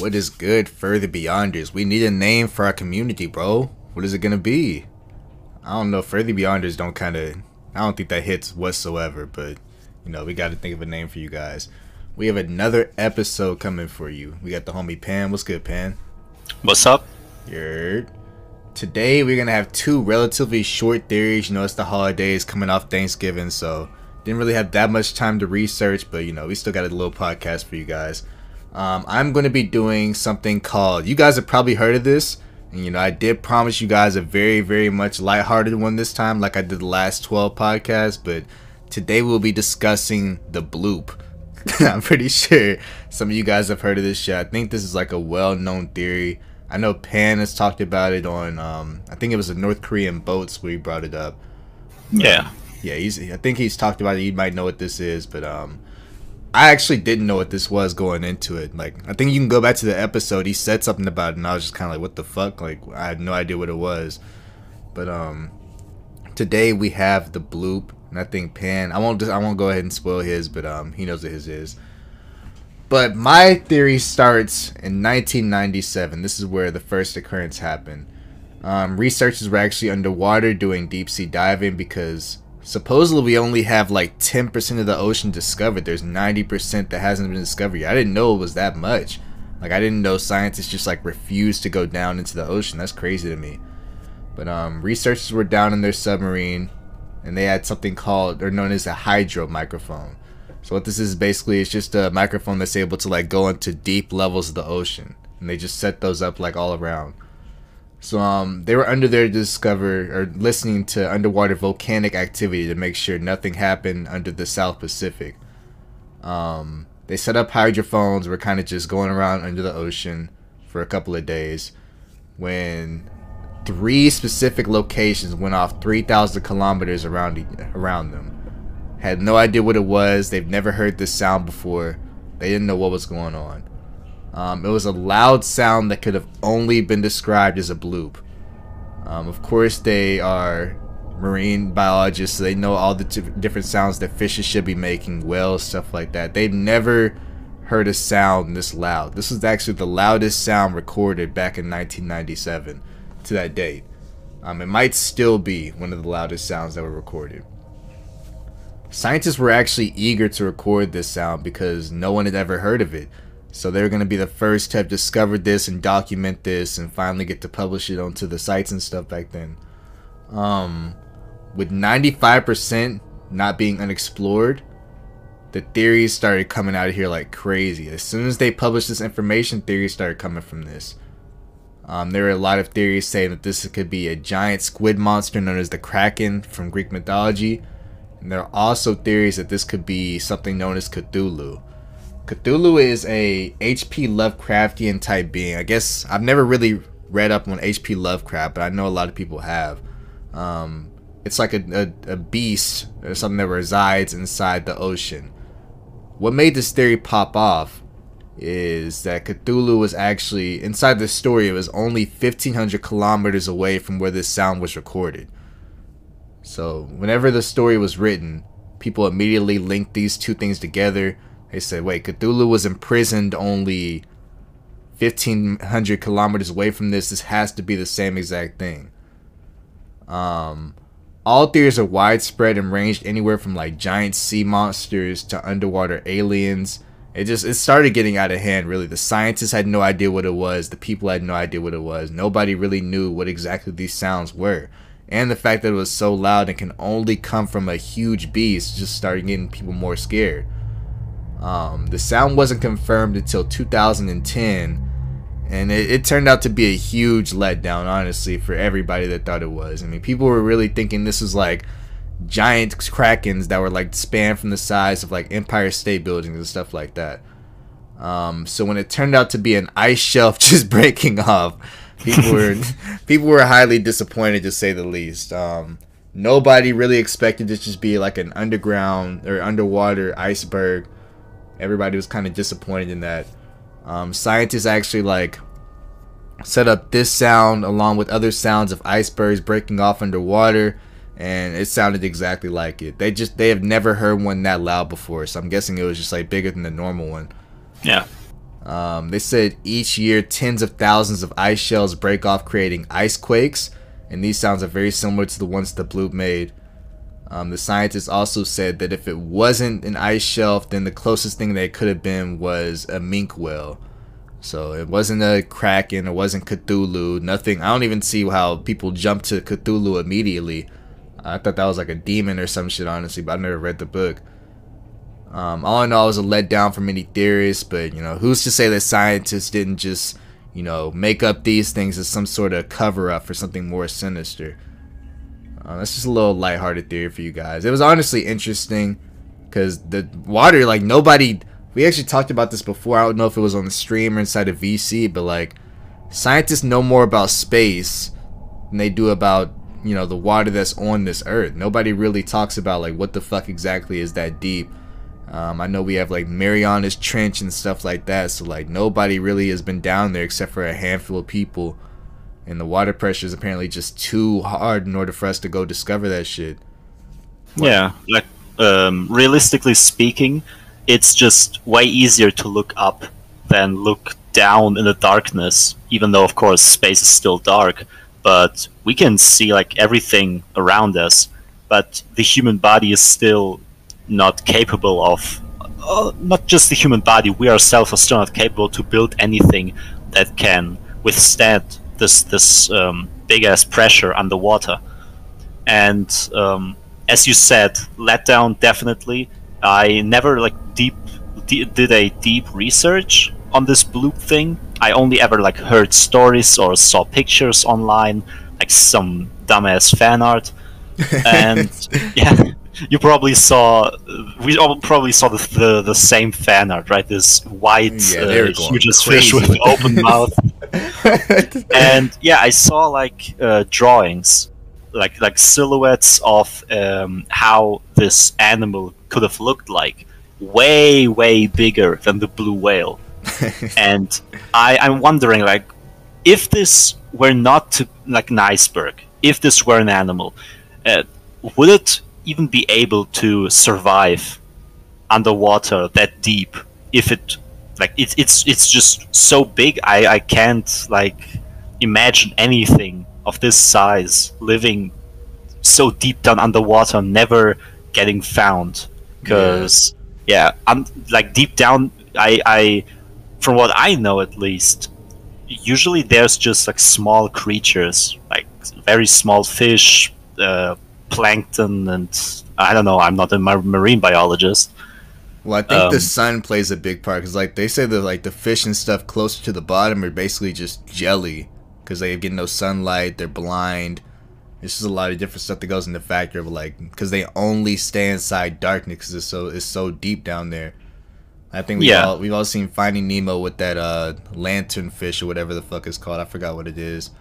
What is good, further beyonders? We need a name for our community, bro. What is it gonna be? I don't know. Further beyonders don't kind of, I don't think that hits whatsoever, but you know, we got to think of a name for you guys. We have another episode coming for you. We got the homie Pan. What's good, Pan? What's up? Yerd. Today we're gonna have two relatively short theories. You know, it's the holidays coming off Thanksgiving, so didn't really have that much time to research, but you know, we still got a little podcast for you guys. I'm going to be doing something called, you guys have probably heard of this, and you know, I did promise you guys a very, very much lighthearted one this time, like I did the last 12 podcasts, but today we'll be discussing the bloop. I'm pretty sure some of you guys have heard of this shit. I think this is like a well-known theory. I know Pan has talked about it on, I think it was the North Korean boats where he brought it up. Yeah. Yeah, I think he's talked about it. You might know what this is, but I actually didn't know what this was going into it. Like, I think you can go back to the episode. He said something about it, and I was just kind of like, what the fuck? Like, I had no idea what it was. But today we have the bloop, and I think Pan, I won't go ahead and spoil his, but he knows what his is. But my theory starts in 1997. This is where the first occurrence happened. Researchers were actually underwater doing deep sea diving because supposedly we only have like 10% of the ocean discovered. There's 90% that hasn't been discovered yet. I didn't know it was that much. Like, I didn't know scientists just like refused to go down into the ocean. That's crazy to me. But researchers were down in their submarine and they had something called, or known as, a hydro microphone. So what this is basically is just a microphone that's able to like go into deep levels of the ocean, and they just set those up like all around. So they were under there to discover, or listening to, underwater volcanic activity to make sure nothing happened under the South Pacific. They set up hydrophones, were kind of just going around under the ocean for a couple of days, when three specific locations went off 3,000 kilometers around them. Had no idea what it was. They've never heard this sound before. They didn't know what was going on. It was a loud sound that could have only been described as a bloop. Of course, they are marine biologists, so they know all the different sounds that fishes should be making, whales, stuff like that. They've never heard a sound this loud. This was actually the loudest sound recorded back in 1997 to that date. It might still be one of the loudest sounds that were recorded. Scientists were actually eager to record this sound because no one had ever heard of it. So they're going to be the first to have discovered this and document this and finally get to publish it onto the sites and stuff back then. With 95% not being unexplored, the theories started coming out of here like crazy. As soon as they published this information, theories started coming from this. There were a lot of theories saying that this could be a giant squid monster known as the Kraken from Greek mythology. And there are also theories that this could be something known as Cthulhu. Cthulhu is a HP Lovecraftian type being. I guess I've never really read up on HP Lovecraft, but I know a lot of people have. It's like a beast or something that resides inside the ocean. What made this theory pop off is that Cthulhu was actually, inside the story, it was only 1,500 kilometers away from where this sound was recorded. So whenever the story was written, people immediately linked these two things together. They said, wait, Cthulhu was imprisoned only 1,500 kilometers away from this. This has to be the same exact thing. All theories are widespread and ranged anywhere from like giant sea monsters to underwater aliens. It started getting out of hand, really. The scientists had no idea what it was. The people had no idea what it was. Nobody really knew what exactly these sounds were. And the fact that it was so loud and can only come from a huge beast just started getting people more scared. The sound wasn't confirmed until 2010, and it turned out to be a huge letdown, honestly, for everybody that thought it was. I mean, people were really thinking this was like giant krakens that were like spanned from the size of like Empire State Buildings and stuff like that. So when it turned out to be an ice shelf just breaking off, people were highly disappointed, to say the least. Nobody really expected this to just be like an underground or underwater iceberg. Everybody was kind of disappointed in that. Scientists actually like set up this sound along with other sounds of icebergs breaking off underwater, and it sounded exactly like it. They have never heard one that loud before, so I'm guessing it was just like bigger than the normal one. Yeah. They said each year tens of thousands of ice shells break off, creating ice quakes, and these sounds are very similar to the ones the bloop made. The scientists also said that if it wasn't an ice shelf, then the closest thing that it could have been was a mink whale. So it wasn't a Kraken, it wasn't Cthulhu, nothing. I don't even see how people jump to Cthulhu immediately. I thought that was like a demon or some shit, honestly, but I never read the book. All in all, it was a letdown for many theorists, but, you know, who's to say that scientists didn't just, you know, make up these things as some sort of cover-up for something more sinister. That's just a little lighthearted theory for you guys. It was honestly interesting because the water, like, nobody... We actually talked about this before. I don't know if it was on the stream or inside of VC, but, like, scientists know more about space than they do about, you know, the water that's on this earth. Nobody really talks about, like, what the fuck exactly is that deep. I know we have, like, Mariana's Trench and stuff like that, so, like, nobody really has been down there except for a handful of people. And the water pressure is apparently just too hard in order for us to go discover that shit. What? Yeah, like, realistically speaking, it's just way easier to look up than look down in the darkness, even though, of course, space is still dark. But we can see, like, everything around us, but the human body is still not capable of... not just the human body, we ourselves are still not capable to build anything that can withstand this big-ass pressure underwater. And as you said, letdown, definitely. I never like did a deep research on this bloop thing. I only ever like heard stories or saw pictures online, like some dumbass fan art. And yeah, you probably saw, we all probably saw the same fan art, right? This white, hugest fish with an open mouth. And yeah, I saw like drawings, like silhouettes of how this animal could have looked like, way bigger than the blue whale. And I'm wondering, like, if this were not like an iceberg, if this were an animal, would it even be able to survive underwater that deep? If it, like, it's just so big, I can't like imagine anything of this size living so deep down underwater, never getting found. Because yeah, I'm like deep down, I from what I know at least, usually there's just like small creatures, like very small fish, plankton, and I don't know, I'm not a marine biologist. Well, I think the sun plays a big part, because like they say that like the fish and stuff closer to the bottom are basically just jelly because they get no sunlight, they're blind. It's just a lot of different stuff that goes into factor of like, because they only stay inside darkness because it's so deep down there. I think we've all seen Finding Nemo with that lanternfish or whatever the fuck it's called. I forgot what it is.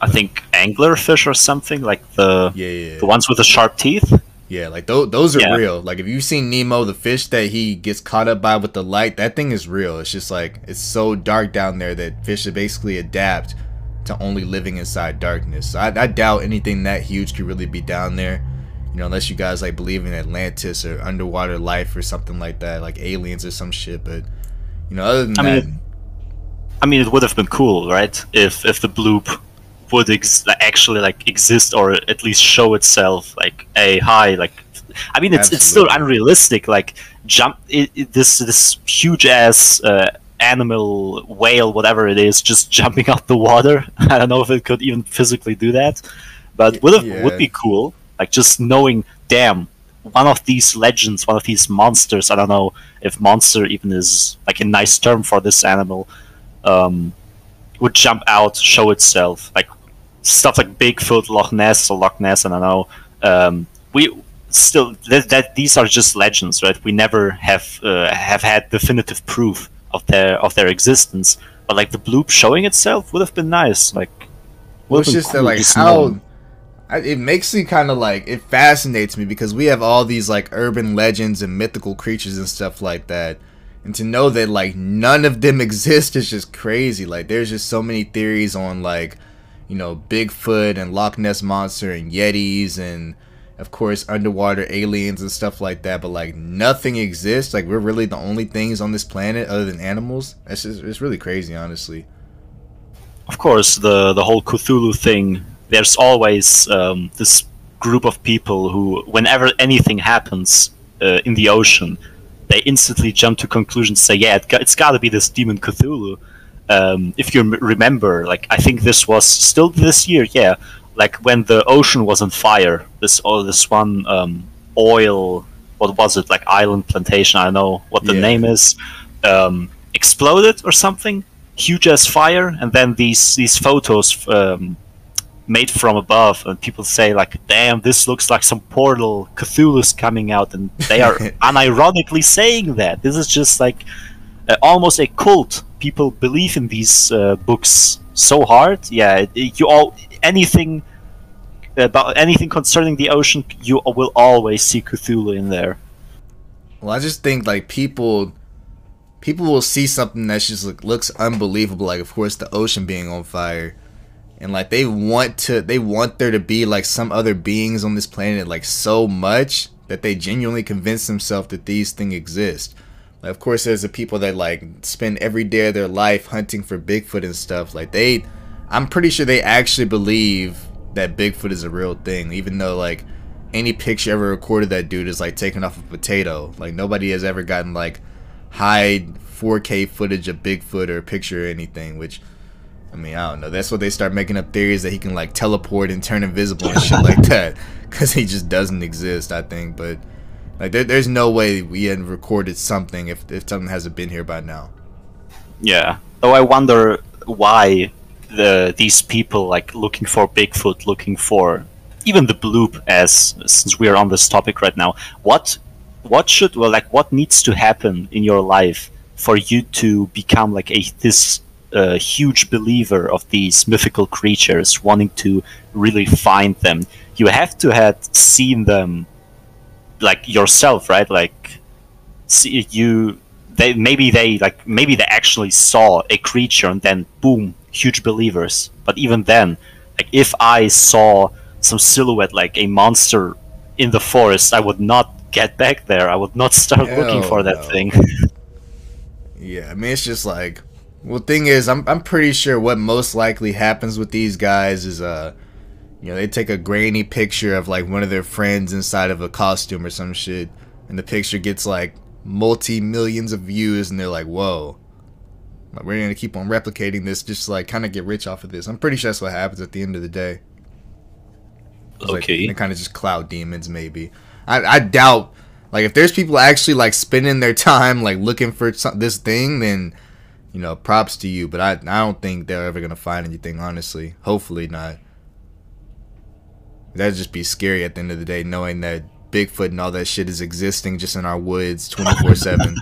I think anglerfish or something, like the ones with the sharp teeth. Yeah, like those are real. Like if you've seen Nemo, the fish that he gets caught up by with the light, that thing is real. It's just like it's so dark down there that fish basically adapt to only living inside darkness. So I doubt anything that huge could really be down there, you know, unless you guys like believe in Atlantis or underwater life or something like that, like aliens or some shit. But you know, other than I mean, it would have been cool, right? If the bloop would actually like exist, or at least show itself, like a high, like I mean, it's still unrealistic. Like this huge ass animal, whale, whatever it is, just jumping out the water. I don't know if it could even physically do that, but would be cool. Like just knowing, damn, one of these legends, one of these monsters. I don't know if monster even is like a nice term for this animal. Would jump out, show itself, like stuff like Bigfoot, Loch Ness. I don't know. We still that these are just legends, right? We never have had definitive proof of their existence, but like the bloop showing itself would have been nice. Like, well, it's just cool that, like, how it makes me kind of like, it fascinates me because we have all these like urban legends and mythical creatures and stuff like that, and to know that like none of them exist is just crazy. Like there's just so many theories on like, you know, Bigfoot and Loch Ness monster and yetis and of course, underwater aliens and stuff like that, but like nothing exists. Like we're really the only things on this planet other than animals. That's just, it's really crazy, honestly. Of course, the whole Cthulhu thing, there's always this group of people who, whenever anything happens in the ocean, they instantly jump to conclusions, say, yeah, it's gotta be this demon Cthulhu. If you remember, like, I think this was still this year, yeah, like when the ocean was on fire, this one oil, what was it, like island plantation, I don't know what the name is, exploded or something, huge as fire, and then these photos made from above, and people say like, damn, this looks like some portal, Cthulhu's coming out, and they are unironically saying that. This is just like almost a cult. People believe in these books so hard. Yeah, anything concerning the ocean, you will always see Cthulhu in there. Well, I just think like people will see something that just looks unbelievable, like of course the ocean being on fire, and like they want there to be like some other beings on this planet like so much that they genuinely convince themselves that these things exist. Like, of course, there's the people that like spend every day of their life hunting for Bigfoot and stuff. Like I'm pretty sure they actually believe that Bigfoot is a real thing, even though like any picture ever recorded of that dude is like taken off a potato. Like nobody has ever gotten like high 4K footage of Bigfoot or a picture or anything, which, I mean, I don't know. That's what they start making up theories that he can like teleport and turn invisible and shit like that, because he just doesn't exist, I think. But like there's no way we hadn't recorded something if something hasn't been here by now. Yeah. Though I wonder why these people like looking for Bigfoot, looking for even the bloop, as since we are on this topic right now, what needs to happen in your life for you to become like this huge believer of these mythical creatures, wanting to really find them? You have to have seen them like yourself, right? Like see maybe they actually saw a creature and then boom, huge believers. But even then, like if I saw some silhouette like a monster in the forest, I would not get back there. I would not start looking for that thing. Yeah, I mean, it's just like, well, thing is, I'm pretty sure what most likely happens with these guys is you know, they take a grainy picture of like one of their friends inside of a costume or some shit, and the picture gets like multi-millions of views, and they're like, whoa, like, we're gonna keep on replicating this just to, like, kind of get rich off of this. I'm pretty sure that's what happens at the end of the day. Okay, like, they're kind of just cloud demons, maybe. I doubt, like, if there's people actually like spending their time like looking for this thing, then, you know, props to you, but I don't think they're ever gonna find anything, honestly. Hopefully not. That'd just be scary at the end of the day, knowing that Bigfoot and all that shit is existing just in our woods 24/7.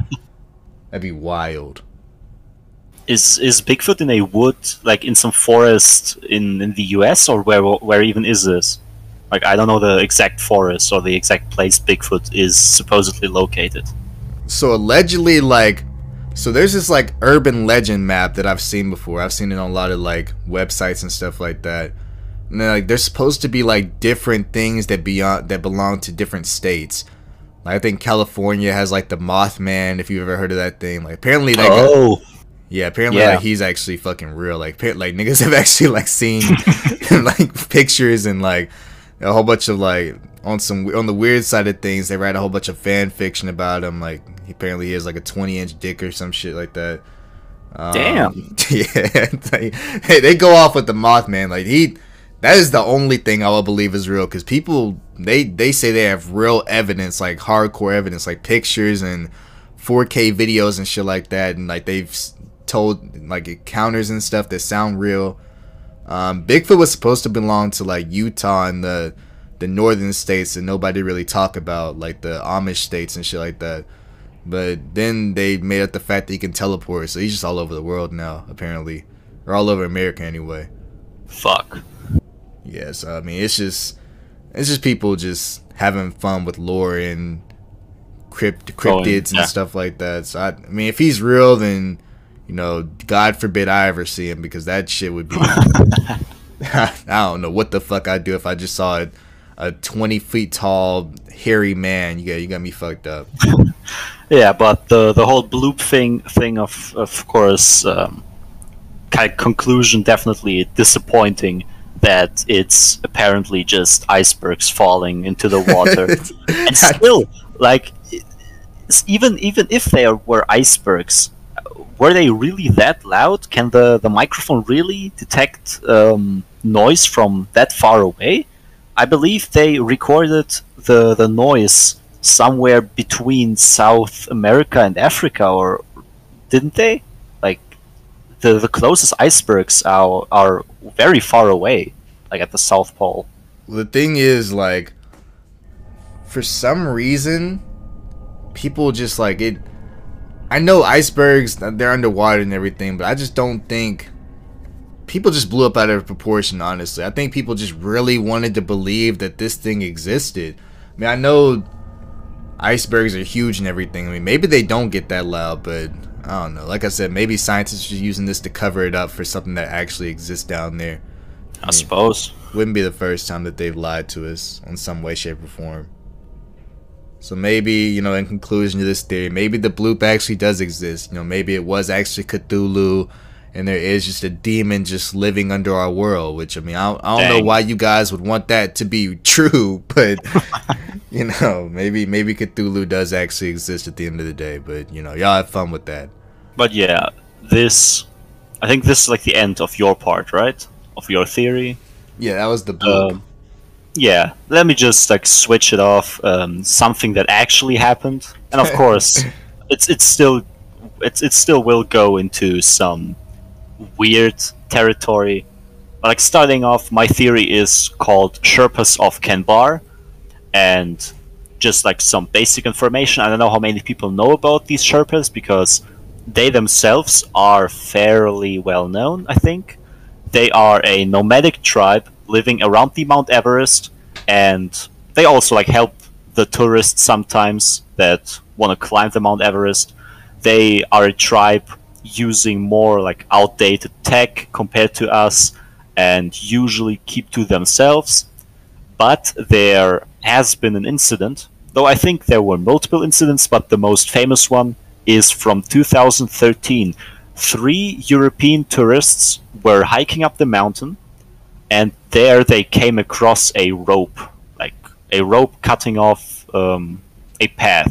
That'd be wild. Is Bigfoot in a wood, like in some forest in the US, or where even is this? Like, I don't know the exact forest or the exact place Bigfoot is supposedly located. So allegedly, like, so there's this like urban legend map that I've seen before. I've seen it on a lot of like websites and stuff like that. And then, like, there's supposed to be like different things that belong to different states. Like, I think California has like the Mothman, if you've ever heard of that thing. Like apparently that guy, like, he's actually fucking real. Like niggas have actually like seen like pictures and like a whole bunch of like on the weird side of things. They write a whole bunch of fan fiction about him. Like apparently he has like a 20-inch dick or some shit like that. Damn. Yeah. Like, hey, they go off with the Mothman. Like he. That is the only thing I will believe is real, because people, they say they have real evidence, like hardcore evidence, like pictures and 4K videos and shit like that, and like they've told like encounters and stuff that sound real. Bigfoot was supposed to belong to like Utah and the northern states that nobody really talk about, like the Amish states and shit like that. But then they made up the fact that he can teleport, so he's just all over the world now, apparently, or all over America anyway. Fuck. Yes, I mean, it's just people just having fun with lore and cryptids and stuff like that. So I mean, if he's real, then, you know, God forbid I ever see him, because that shit would be I don't know what the fuck I'd do if I just saw it. a 20 feet tall hairy man. Yeah, you got me fucked up. Yeah, but the whole bloop thing of course, kind of conclusion definitely disappointing. That it's apparently just icebergs falling into the water, and still, like, even if there were icebergs, were they really that loud? Can the microphone really detect noise from that far away? I believe they recorded the noise somewhere between South America and Africa, or didn't they? Like, the closest icebergs are very far away, like at the South Pole. Well, the thing is, like, for some reason, people just like it. I know icebergs, they're underwater and everything, but I just don't think people just blew up out of proportion. Honestly, I think people just really wanted to believe that this thing existed. I mean, I know icebergs are huge and everything. I mean, maybe they don't get that loud, but I don't know. Like I said, maybe scientists are using this to cover it up for something that actually exists down there. I mean, suppose. Wouldn't be the first time that they've lied to us in some way, shape, or form. So maybe, you know, in conclusion to this theory, maybe the bloop actually does exist. You know, maybe it was actually Cthulhu, and there is just a demon just living under our world. Which, I mean, I don't know why you guys would want that to be true, but you know, maybe Cthulhu does actually exist at the end of the day. But you know, y'all have fun with that. But yeah, I think this is like the end of your part, right? Of your theory. Yeah, that was the bloop. Yeah, let me just like switch it off. Something that actually happened, and of course, it still will go into some weird territory. But like, starting off, my theory is called Sherpas of Kenbar, and just like some basic information. I don't know how many people know about these Sherpas, because they themselves are fairly well known, I think. They are a nomadic tribe living around the Mount Everest, and they also like help the tourists sometimes that want to climb the Mount Everest. They are a tribe using more like outdated tech compared to us, and usually keep to themselves. But there has been an incident, though I think there were multiple incidents, but the most famous one is from 2013. 3 European tourists were hiking up the mountain, and there they came across a rope, cutting off a path.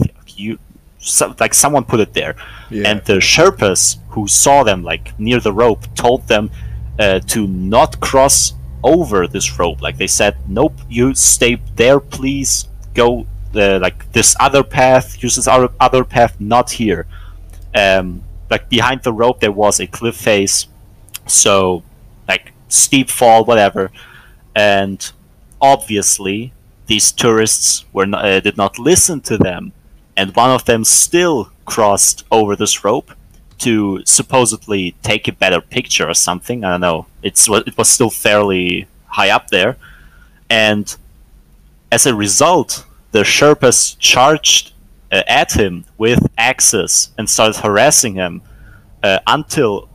Someone put it there. Yeah. And the Sherpas who saw them like near the rope told them to not cross over this rope. Like, they said, nope, you stay there, please go like this other path, use this other path, not here. Like, behind the rope there was a cliff face, so like steep fall, whatever. And obviously these tourists did not listen to them, and one of them still crossed over this rope to supposedly take a better picture or something. I don't know. It was still fairly high up there, and as a result, the Sherpas charged at him with axes and started harassing him until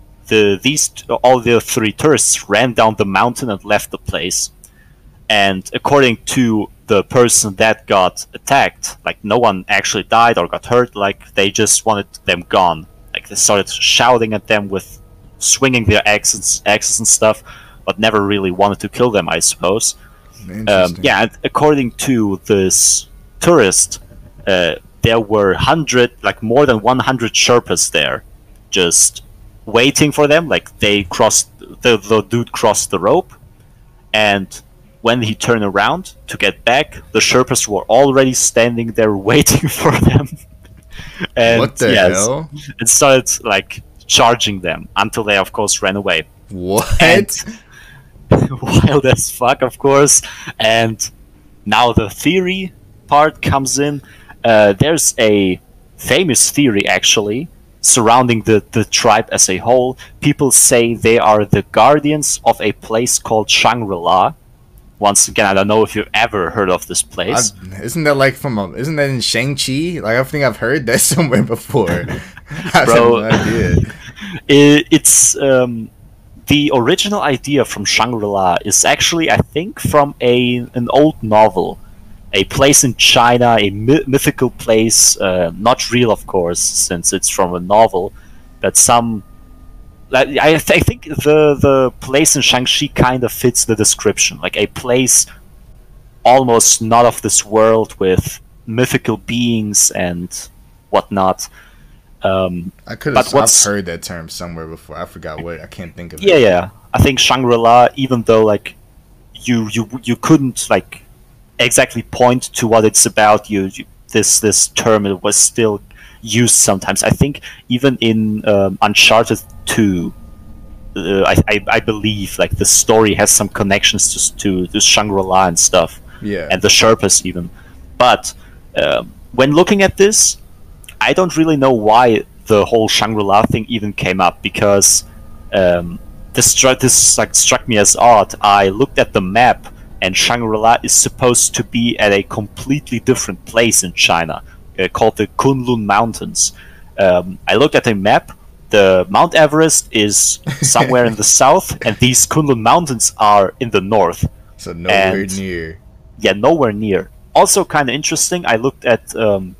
all the three tourists ran down the mountain and left the place. And according to the person that got attacked, like, no one actually died or got hurt. Like, they just wanted them gone. Like, they started shouting at them with swinging their axes and stuff, but never really wanted to kill them, I suppose. Yeah, and according to this tourist, there were more than 100 Sherpas there, just waiting for them. Like, they crossed, the dude crossed the rope, and when he turned around to get back, the Sherpas were already standing there waiting for them. And what the hell? And started like charging them until they, of course, ran away. What? And, wild as fuck, of course. And now the theory part comes in. There's a famous theory actually surrounding the tribe as a whole. People say they are the guardians of a place called Shangri-La. Once again, I don't know if you've ever heard of this place. Isn't that like isn't that in Shang-Chi? Like, I think I've heard that somewhere before. I have no idea. It's the original idea from Shangri-La is actually, I think, from an old novel. A place in China, a mythical place, not real, of course, since it's from a novel. But some... I think the place in Shang-Chi kind of fits the description. Like a place almost not of this world with mythical beings and whatnot. I could have heard that term somewhere before. I forgot what. I can't think of it. Yeah. I think Shangri-La, even though like you couldn't like exactly point to what it's about, this term, it was still used sometimes. I think even in Uncharted 2, I believe like the story has some connections to Shangri-La and stuff. Yeah. And the Sherpas even. But when looking at this, I don't really know why the whole Shangri-La thing even came up, because this like struck me as odd. I looked at the map, and Shangri-La is supposed to be at a completely different place in China, called the Kunlun Mountains. I looked at a map. The Mount Everest is somewhere in the south, and these Kunlun Mountains are in the north. So nowhere near. Yeah, nowhere near. Also kind of interesting, I looked at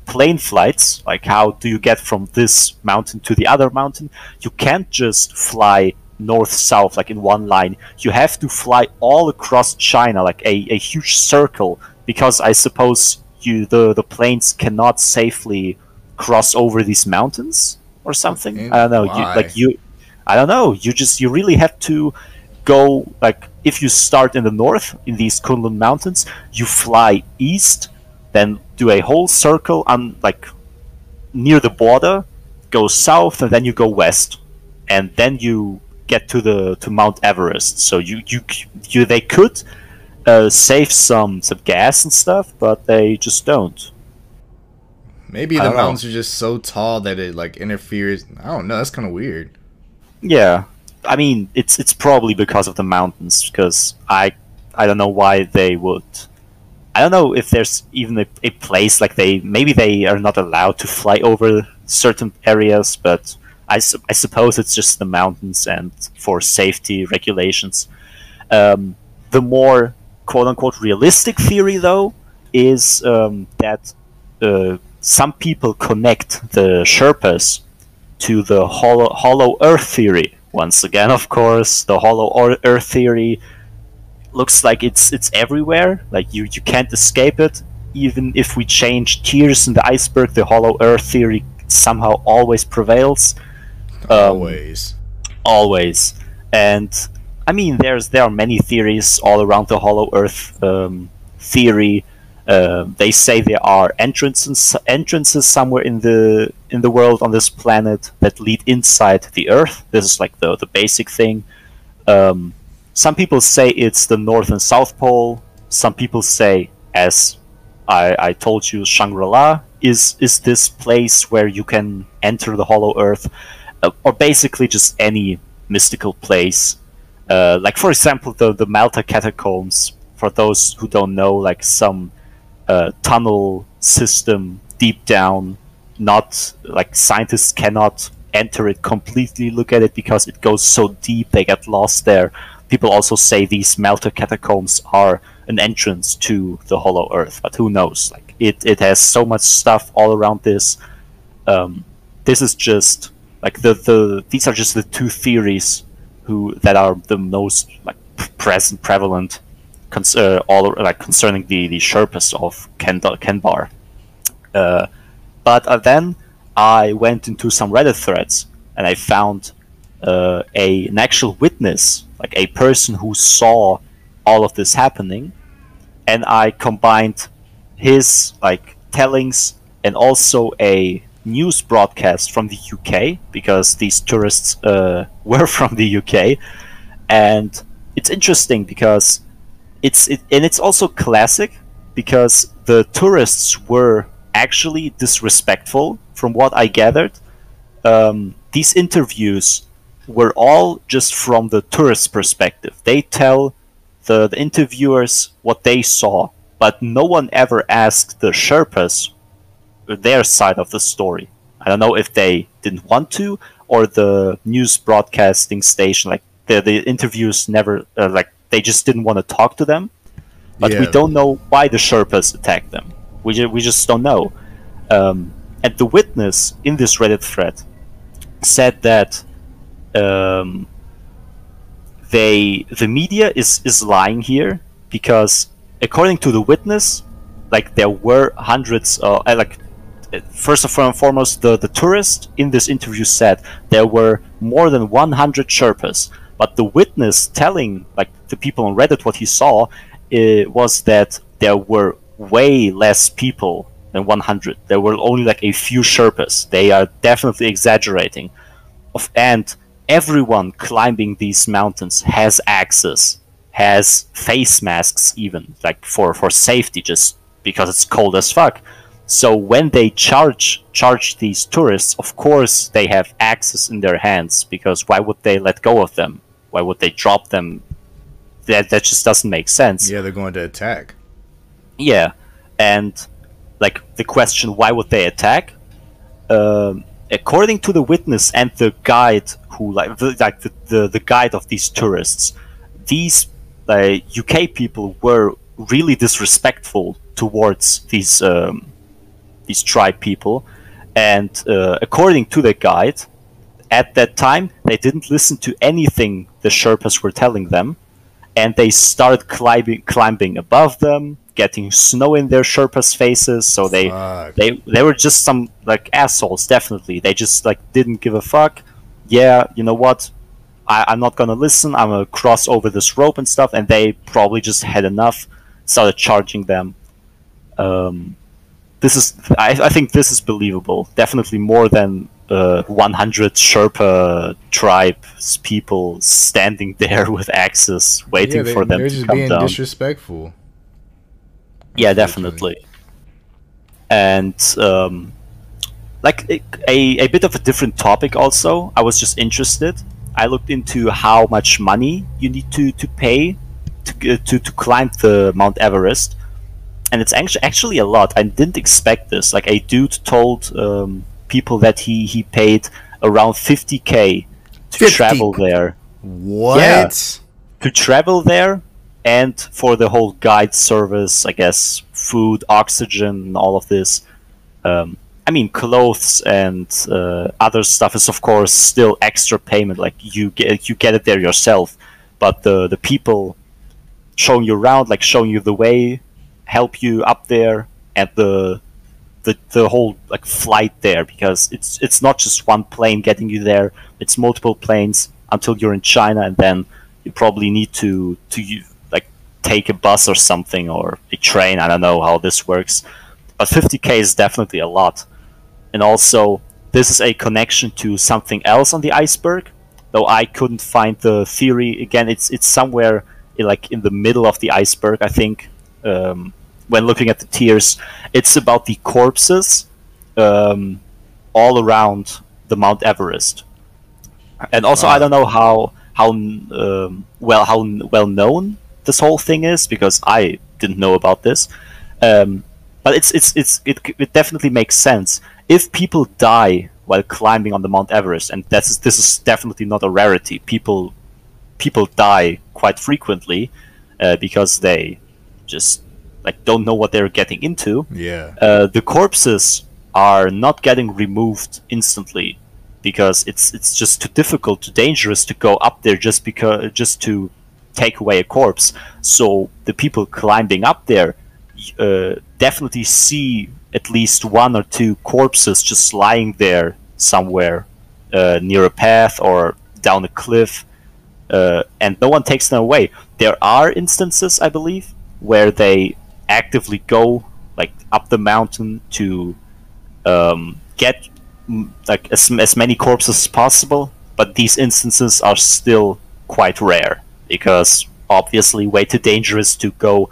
plane flights, like how do you get from this mountain to the other mountain? You can't just fly north-south, like in one line. You have to fly all across China, like a huge circle, because I suppose the planes cannot safely cross over these mountains or something. And I don't know. I don't know. You really have to go, like, if you start in the north, in these Kunlun Mountains, you fly east, then do a whole circle on, like, near the border, go south, and then you go west, and then you get to Mount Everest. So they could save some gas and stuff, but they just don't. Maybe the mountains are just so tall that it like interferes. I don't know. That's kind of weird. Yeah. I mean, it's probably because of the mountains, because I don't know why they would. I don't know if there's even a place like maybe they are not allowed to fly over certain areas, but I suppose it's just the mountains and for safety regulations. The more quote-unquote realistic theory, though, is that some people connect the Sherpas to the hollow Earth theory. Once again, of course, the hollow Earth theory looks like it's everywhere. Like you can't escape it. Even if we change tiers in the iceberg, the hollow Earth theory somehow always prevails. Always. And I mean, there are many theories all around the hollow Earth theory. They say there are entrances somewhere in the world on this planet that lead inside the Earth. This is like the basic thing. Some people say it's the North and South Pole. Some people say, as I told you, Shangri-La is this place where you can enter the hollow Earth, or basically just any mystical place. Like for example, the Malta Catacombs. For those who don't know, like some tunnel system deep down, not like scientists cannot enter it completely, look at it, because it goes so deep they get lost there. People also say these Malta Catacombs are an entrance to the hollow Earth, but who knows, like it has so much stuff all around this. This is just like these are just the two theories that are the most like prevalent concerning the Sherpas of Kenbar. But then I went into some Reddit threads, and I found an actual witness, like a person who saw all of this happening, and I combined his like tellings and also a news broadcast from the UK, because these tourists were from the UK. And it's interesting because it's also classic, because the tourists were actually disrespectful, from what I gathered. These interviews were all just from the tourist perspective. They tell the interviewers what they saw, but no one ever asked the Sherpas their side of the story. I don't know if they didn't want to, or the news broadcasting station like the interviews never like they just didn't want to talk to them. But we don't know why the Sherpas attacked them. We just don't know. And the witness in this Reddit thread said that the media is lying here, because according to the witness, like, there were hundreds of like, first and foremost, the tourist in this interview said there were more than 100 Sherpas, but the witness telling, like, the people on Reddit what he saw was that there were way less people than 100. There were only like a few Sherpas. They are definitely exaggerating. And everyone climbing these mountains has axes, has face masks even, like for safety, just because it's cold as fuck. So when they charge these tourists, of course they have axes in their hands, because why would they let go of them? Why would they drop them? That just doesn't make sense. Yeah, they're going to attack. Yeah, and like the question, why would they attack? According to the witness and the guide who like the guide of these tourists, these UK people were really disrespectful towards these tribe people, and according to the guide, at that time they didn't listen to anything the Sherpas were telling them, and they started climbing above them, getting snow in their Sherpas' faces. So they were just some like assholes. Definitely, they just like didn't give a fuck. Yeah, you know what? I'm not gonna listen. I'm gonna cross over this rope and stuff. And they probably just had enough, started charging them. This is, I think this is believable. Definitely more than 100 Sherpa tribes people standing there with axes, waiting for them to come down. They're just being disrespectful. Yeah, definitely. And like a bit of a different topic also, I was just interested. I looked into how much money you need to pay to climb the Mount Everest, and it's actually a lot. I didn't expect this. Like, a dude told people that he paid around 50K to travel there. What? Yeah, to travel there, and for the whole guide service, I guess, food, oxygen, all of this. I mean, clothes and other stuff is, of course, still extra payment. Like, you get it there yourself, but the people showing you around, like showing you the way, help you up there, and the whole like flight there, because it's not just one plane getting you there. It's multiple planes until you're in China, and then you probably need to like take a bus or something, or a train. I don't know how this works, but 50K is definitely a lot. And also, this is a connection to something else on the iceberg, though I couldn't find the theory. Again, it's somewhere like in the middle of the iceberg, I think, when looking at the tiers. It's about the corpses all around the Mount Everest. And also, I don't know how well known this whole thing is, because I didn't know about this. But it definitely makes sense. If people die while climbing on the Mount Everest, and this is definitely not a rarity. People die quite frequently because they just like don't know what they're getting into. Yeah. The corpses are not getting removed instantly, because it's just too difficult, too dangerous to go up there just to take away a corpse. So the people climbing up there definitely see at least one or two corpses just lying there somewhere near a path or down a cliff, and no one takes them away. There are instances, I believe, where they actively go like up the mountain to get like as many corpses as possible, but these instances are still quite rare, because obviously way too dangerous to go.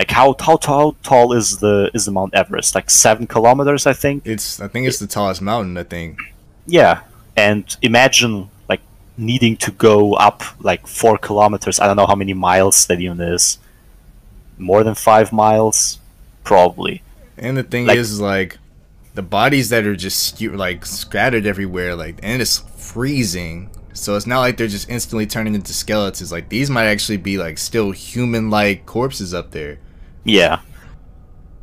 Like how tall is the Mount Everest? Like 7 kilometers, I think. I think it's the tallest mountain, I think. Yeah, and imagine like needing to go up like 4 kilometers. I don't know how many miles that even is. More than 5 miles, probably. And the thing is, like, the bodies that are just like scattered everywhere, like, and it's freezing. So it's not like they're just instantly turning into skeletons. Like, these might actually be, like, still human-like corpses up there. Yeah.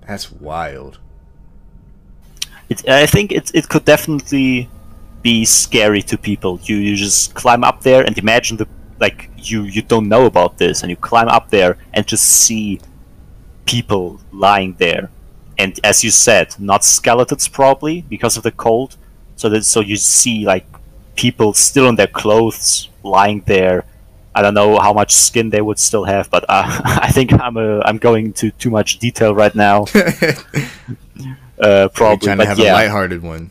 That's wild. I think it could definitely be scary to people. You just climb up there and imagine the, like, you don't know about this, and you climb up there and just see people lying there. And as you said, not skeletons probably because of the cold. So you see, like, people still in their clothes lying there. I don't know how much skin they would still have, but I think I'm going into too much detail right now. Probably trying to have a lighthearted one.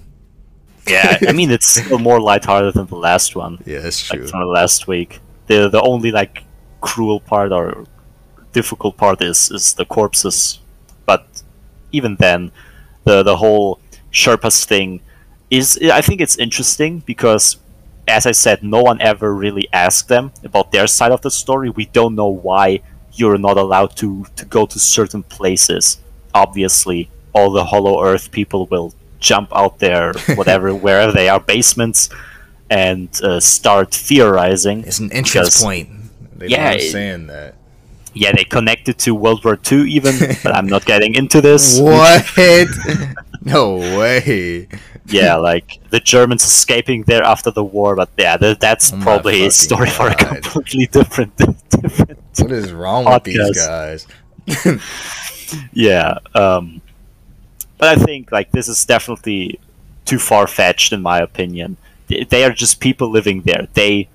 Yeah, I mean, it's still more lighthearted than the last one. Yeah, that's true. Like, from the last week, the only, like, cruel part or difficult part is the corpses. But even then, the whole Sherpas thing is, I think it's interesting because, as I said, no one ever really asked them about their side of the story. We don't know why you're not allowed to go to certain places. Obviously, all the Hollow Earth people will jump out there, whatever, wherever they are, basements, and start theorizing. It's an entrance point. They don't understand that. Yeah, they connected to World War II even, but I'm not getting into this. What? No way. Yeah, like, the Germans escaping there after the war, but yeah, that's probably a story for a completely different What is wrong with these guys? Yeah, but I think, like, this is definitely too far-fetched in my opinion. They are just people living there. They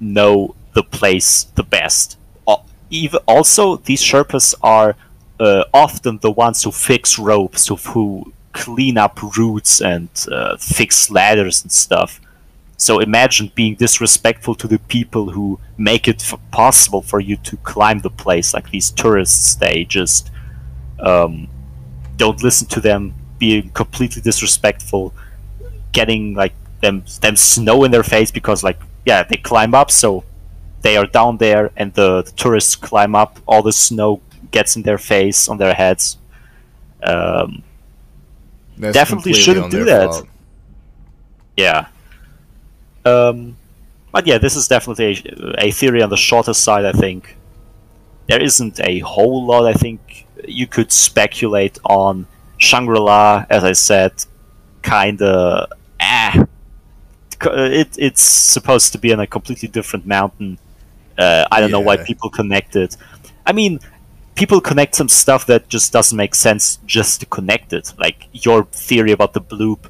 know the place the best. Even also, these Sherpas are often the ones who fix ropes, who clean up routes and fix ladders and stuff. So imagine being disrespectful to the people who make it possible for you to climb the place. Like, these tourists, they just don't listen to them, being completely disrespectful, getting, like, them snow in their face because, like, yeah, they climb up, so they are down there, and the tourists climb up, all the snow gets in their face, on their heads. Definitely shouldn't do that. Fault. Yeah. But yeah, this is definitely a theory on the shorter side, I think. There isn't a whole lot, I think, you could speculate on. Shangri-La, as I said, kinda... It's supposed to be on a completely different mountain. I don't know why people connect it. I mean, people connect some stuff that just doesn't make sense just to connect it. Like, your theory about the bloop.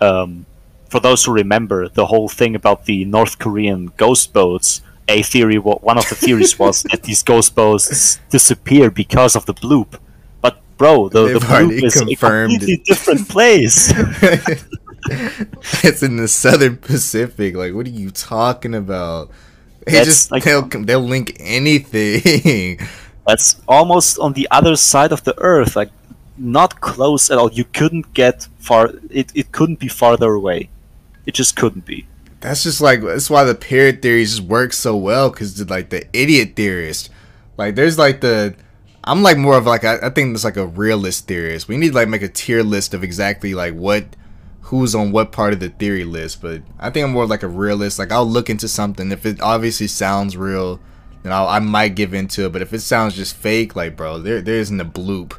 For those who remember, the whole thing about the North Korean ghost boats... one of the theories was that these ghost boats disappear because of the bloop. But bro, the bloop is a completely different place. It's in the Southern Pacific. Like, what are you talking about? They'll link anything. That's almost on the other side of the Earth. Like, not close at all. You couldn't get far. It couldn't be farther away. It just couldn't be. That's just like, that's why the parrot theory just works so well, because, like, the idiot theorist, like, there's like the, I'm like more of like, I think there's like a realist theorist. We need to, like, make a tier list of exactly, like, who's on what part of the theory list, but I think I'm more like a realist. Like, I'll look into something. If it obviously sounds real, then I might give into it, but if it sounds just fake, like, bro, there isn't a bloop.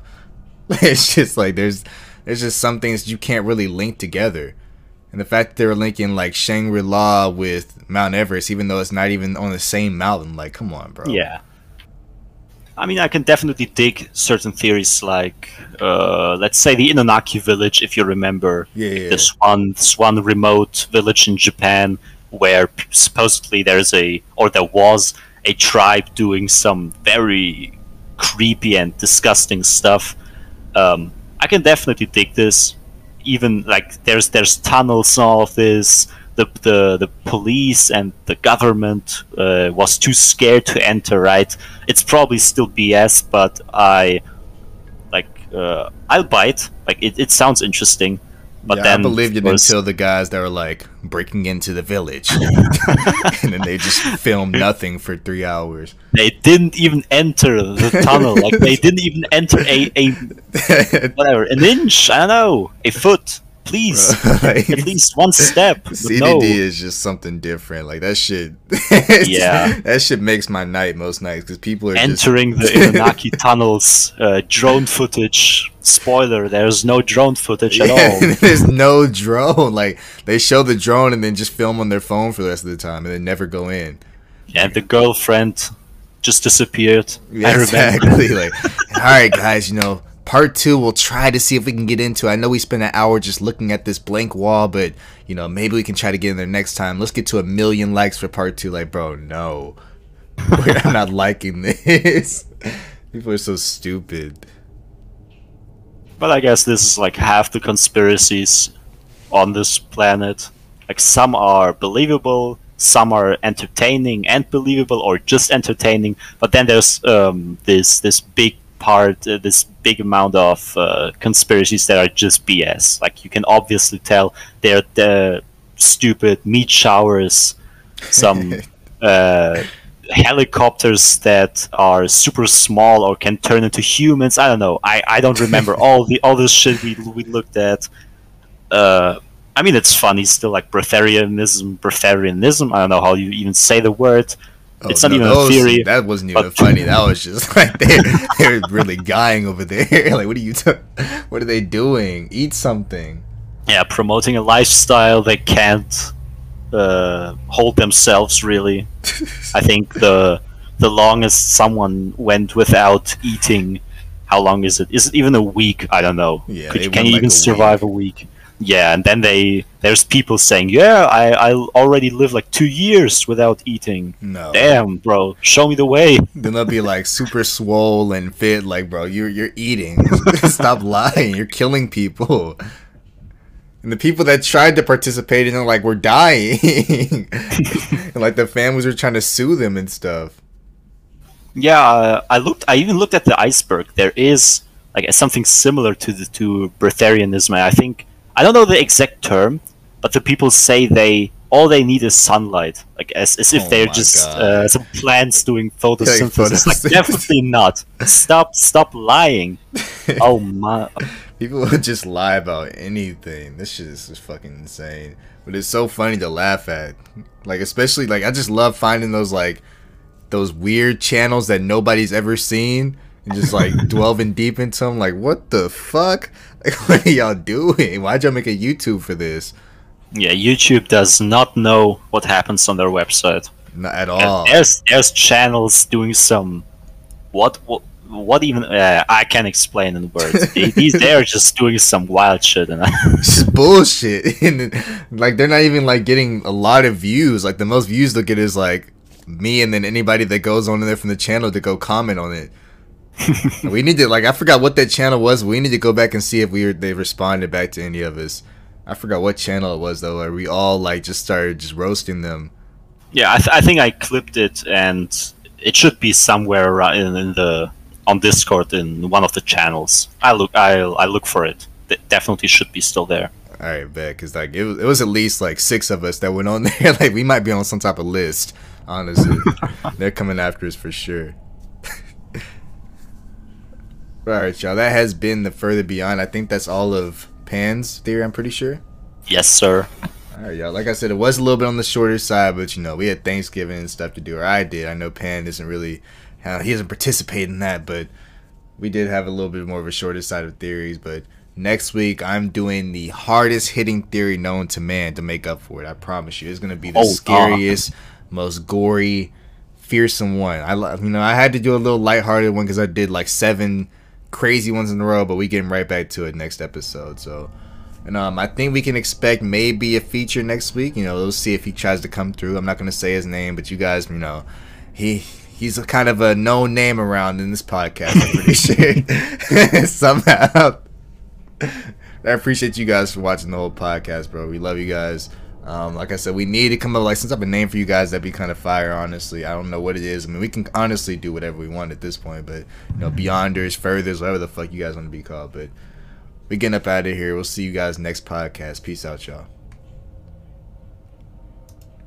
It's just like, there's just some things you can't really link together. And the fact that they were linking, like, Shangri-La with Mount Everest, even though it's not even on the same mountain, like, come on, bro. Yeah. I mean, I can definitely dig certain theories, like, let's say the Inunaki village, if you remember. Yeah. This one remote village in Japan where supposedly there was a tribe doing some very creepy and disgusting stuff. I can definitely dig this. Even, like, there's tunnels and all of this. The police and the government was too scared to enter, right? It's probably still BS, but I'll buy it. Like, it sounds interesting. But yeah, then I believed it until the guys that were, like, breaking into the village. And then they just filmed nothing for 3 hours. They didn't even enter the tunnel. Like, they didn't even enter a whatever, an inch, I don't know, a foot. please. Right. At least one step. CDD is just something different. Like that shit. Yeah. That shit makes my night most nights because people are entering just... the Inunaki tunnels. Drone footage. Spoiler: there's no drone footage at all. There's no drone. Like they show the drone and then just film on their phone for the rest of the time and then never go in. Yeah, and the girlfriend just disappeared. Yeah, exactly. Like, all right, guys, you know. Part 2, we'll try to see if we can get into. I know we spent an hour just looking at this blank wall, but, you know, maybe we can try to get in there next time. Let's get to 1 million likes for part 2. Like, bro, no. I'm not liking this. People are so stupid. But I guess this is, like, half the conspiracies on this planet. Like, some are believable, some are entertaining and believable, or just entertaining. But then there's this big part, this big amount of conspiracies that are just BS. Like, you can obviously tell they're the stupid meat showers, some helicopters that are super small or can turn into humans. I don't know. I don't remember all the other shit we looked at. I mean, it's funny still, like breatharianism. I don't know how you even say the word. Oh, it's not even a theory. That wasn't even funny. That was just like they're really guying over there. Like, what are they doing? Eat something. Yeah, promoting a lifestyle they can't hold themselves, really. I think the longest someone went without eating, how long is it? Is it even a week? I don't know. Yeah, can you even survive a week? Yeah, and then there's people saying, yeah, I already live like 2 years without eating. No. Damn, bro, show me the way. Then they'll be like super swole and fit, like, bro, you're eating. Stop lying, you're killing people. And the people that tried to participate in it, like, we're dying. And like the families were trying to sue them and stuff. Yeah, I even looked at the iceberg. There is like something similar to breatharianism, I think. I don't know the exact term, but the people say all they need is sunlight, like as if they're just some plants doing photosynthesis. Like, definitely not. Stop lying. Oh my! People would just lie about anything. This shit is fucking insane, but it's so funny to laugh at. Like, especially, like, I just love finding those weird channels that nobody's ever seen. And just like delving deep into them, like, what the fuck? Like, what are y'all doing? Why'd y'all make a YouTube for this? Yeah, YouTube does not know what happens on their website. Not at all. There's channels doing some what even I can't explain in words. They're just doing some wild shit and just bullshit. And like, they're not even like getting a lot of views. Like, the most views they'll get is like me, and then anybody that goes on there from the channel to go comment on it. We need to, like, I forgot what that channel was. We need to go back and see if they responded back to any of us. I forgot what channel it was, though. Where we all like just started just roasting them. Yeah, I think I clipped it, and it should be somewhere around on Discord in one of the channels. I look for it. It definitely should be still there. All right, bet, because like it was at least like 6 of us that went on there. Like, we might be on some type of list. Honestly, they're coming after us for sure. Alright, y'all, that has been the Further Beyond. I think that's all of Pan's theory, I'm pretty sure. Yes, sir. Alright, y'all, like I said, it was a little bit on the shorter side, but, you know, we had Thanksgiving and stuff to do, or I did. I know Pan isn't really, he doesn't participate in that, but we did have a little bit more of a shorter side of theories. But next week, I'm doing the hardest hitting theory known to man to make up for it. I promise you, it's going to be the scariest, most gory, fearsome one. I had to do a little lighthearted one because I did like 7... crazy ones in a row, but we getting right back to it next episode. So, and I think we can expect maybe a feature next week. You know, we'll see if he tries to come through. I'm not gonna say his name, but you guys, you know, he's a kind of a known name around in this podcast, I'm pretty sure. Somehow. I appreciate you guys for watching the whole podcast, bro. We love you guys. Like I said, we need to come up, like, since I have a name for you guys, that'd be kind of fire, honestly. I don't know what it is. I mean, we can honestly do whatever we want at this point, but, you know, Beyonders, Furthers, whatever the fuck you guys want to be called. But we getting up out of here. We'll see you guys next podcast. Peace out, y'all.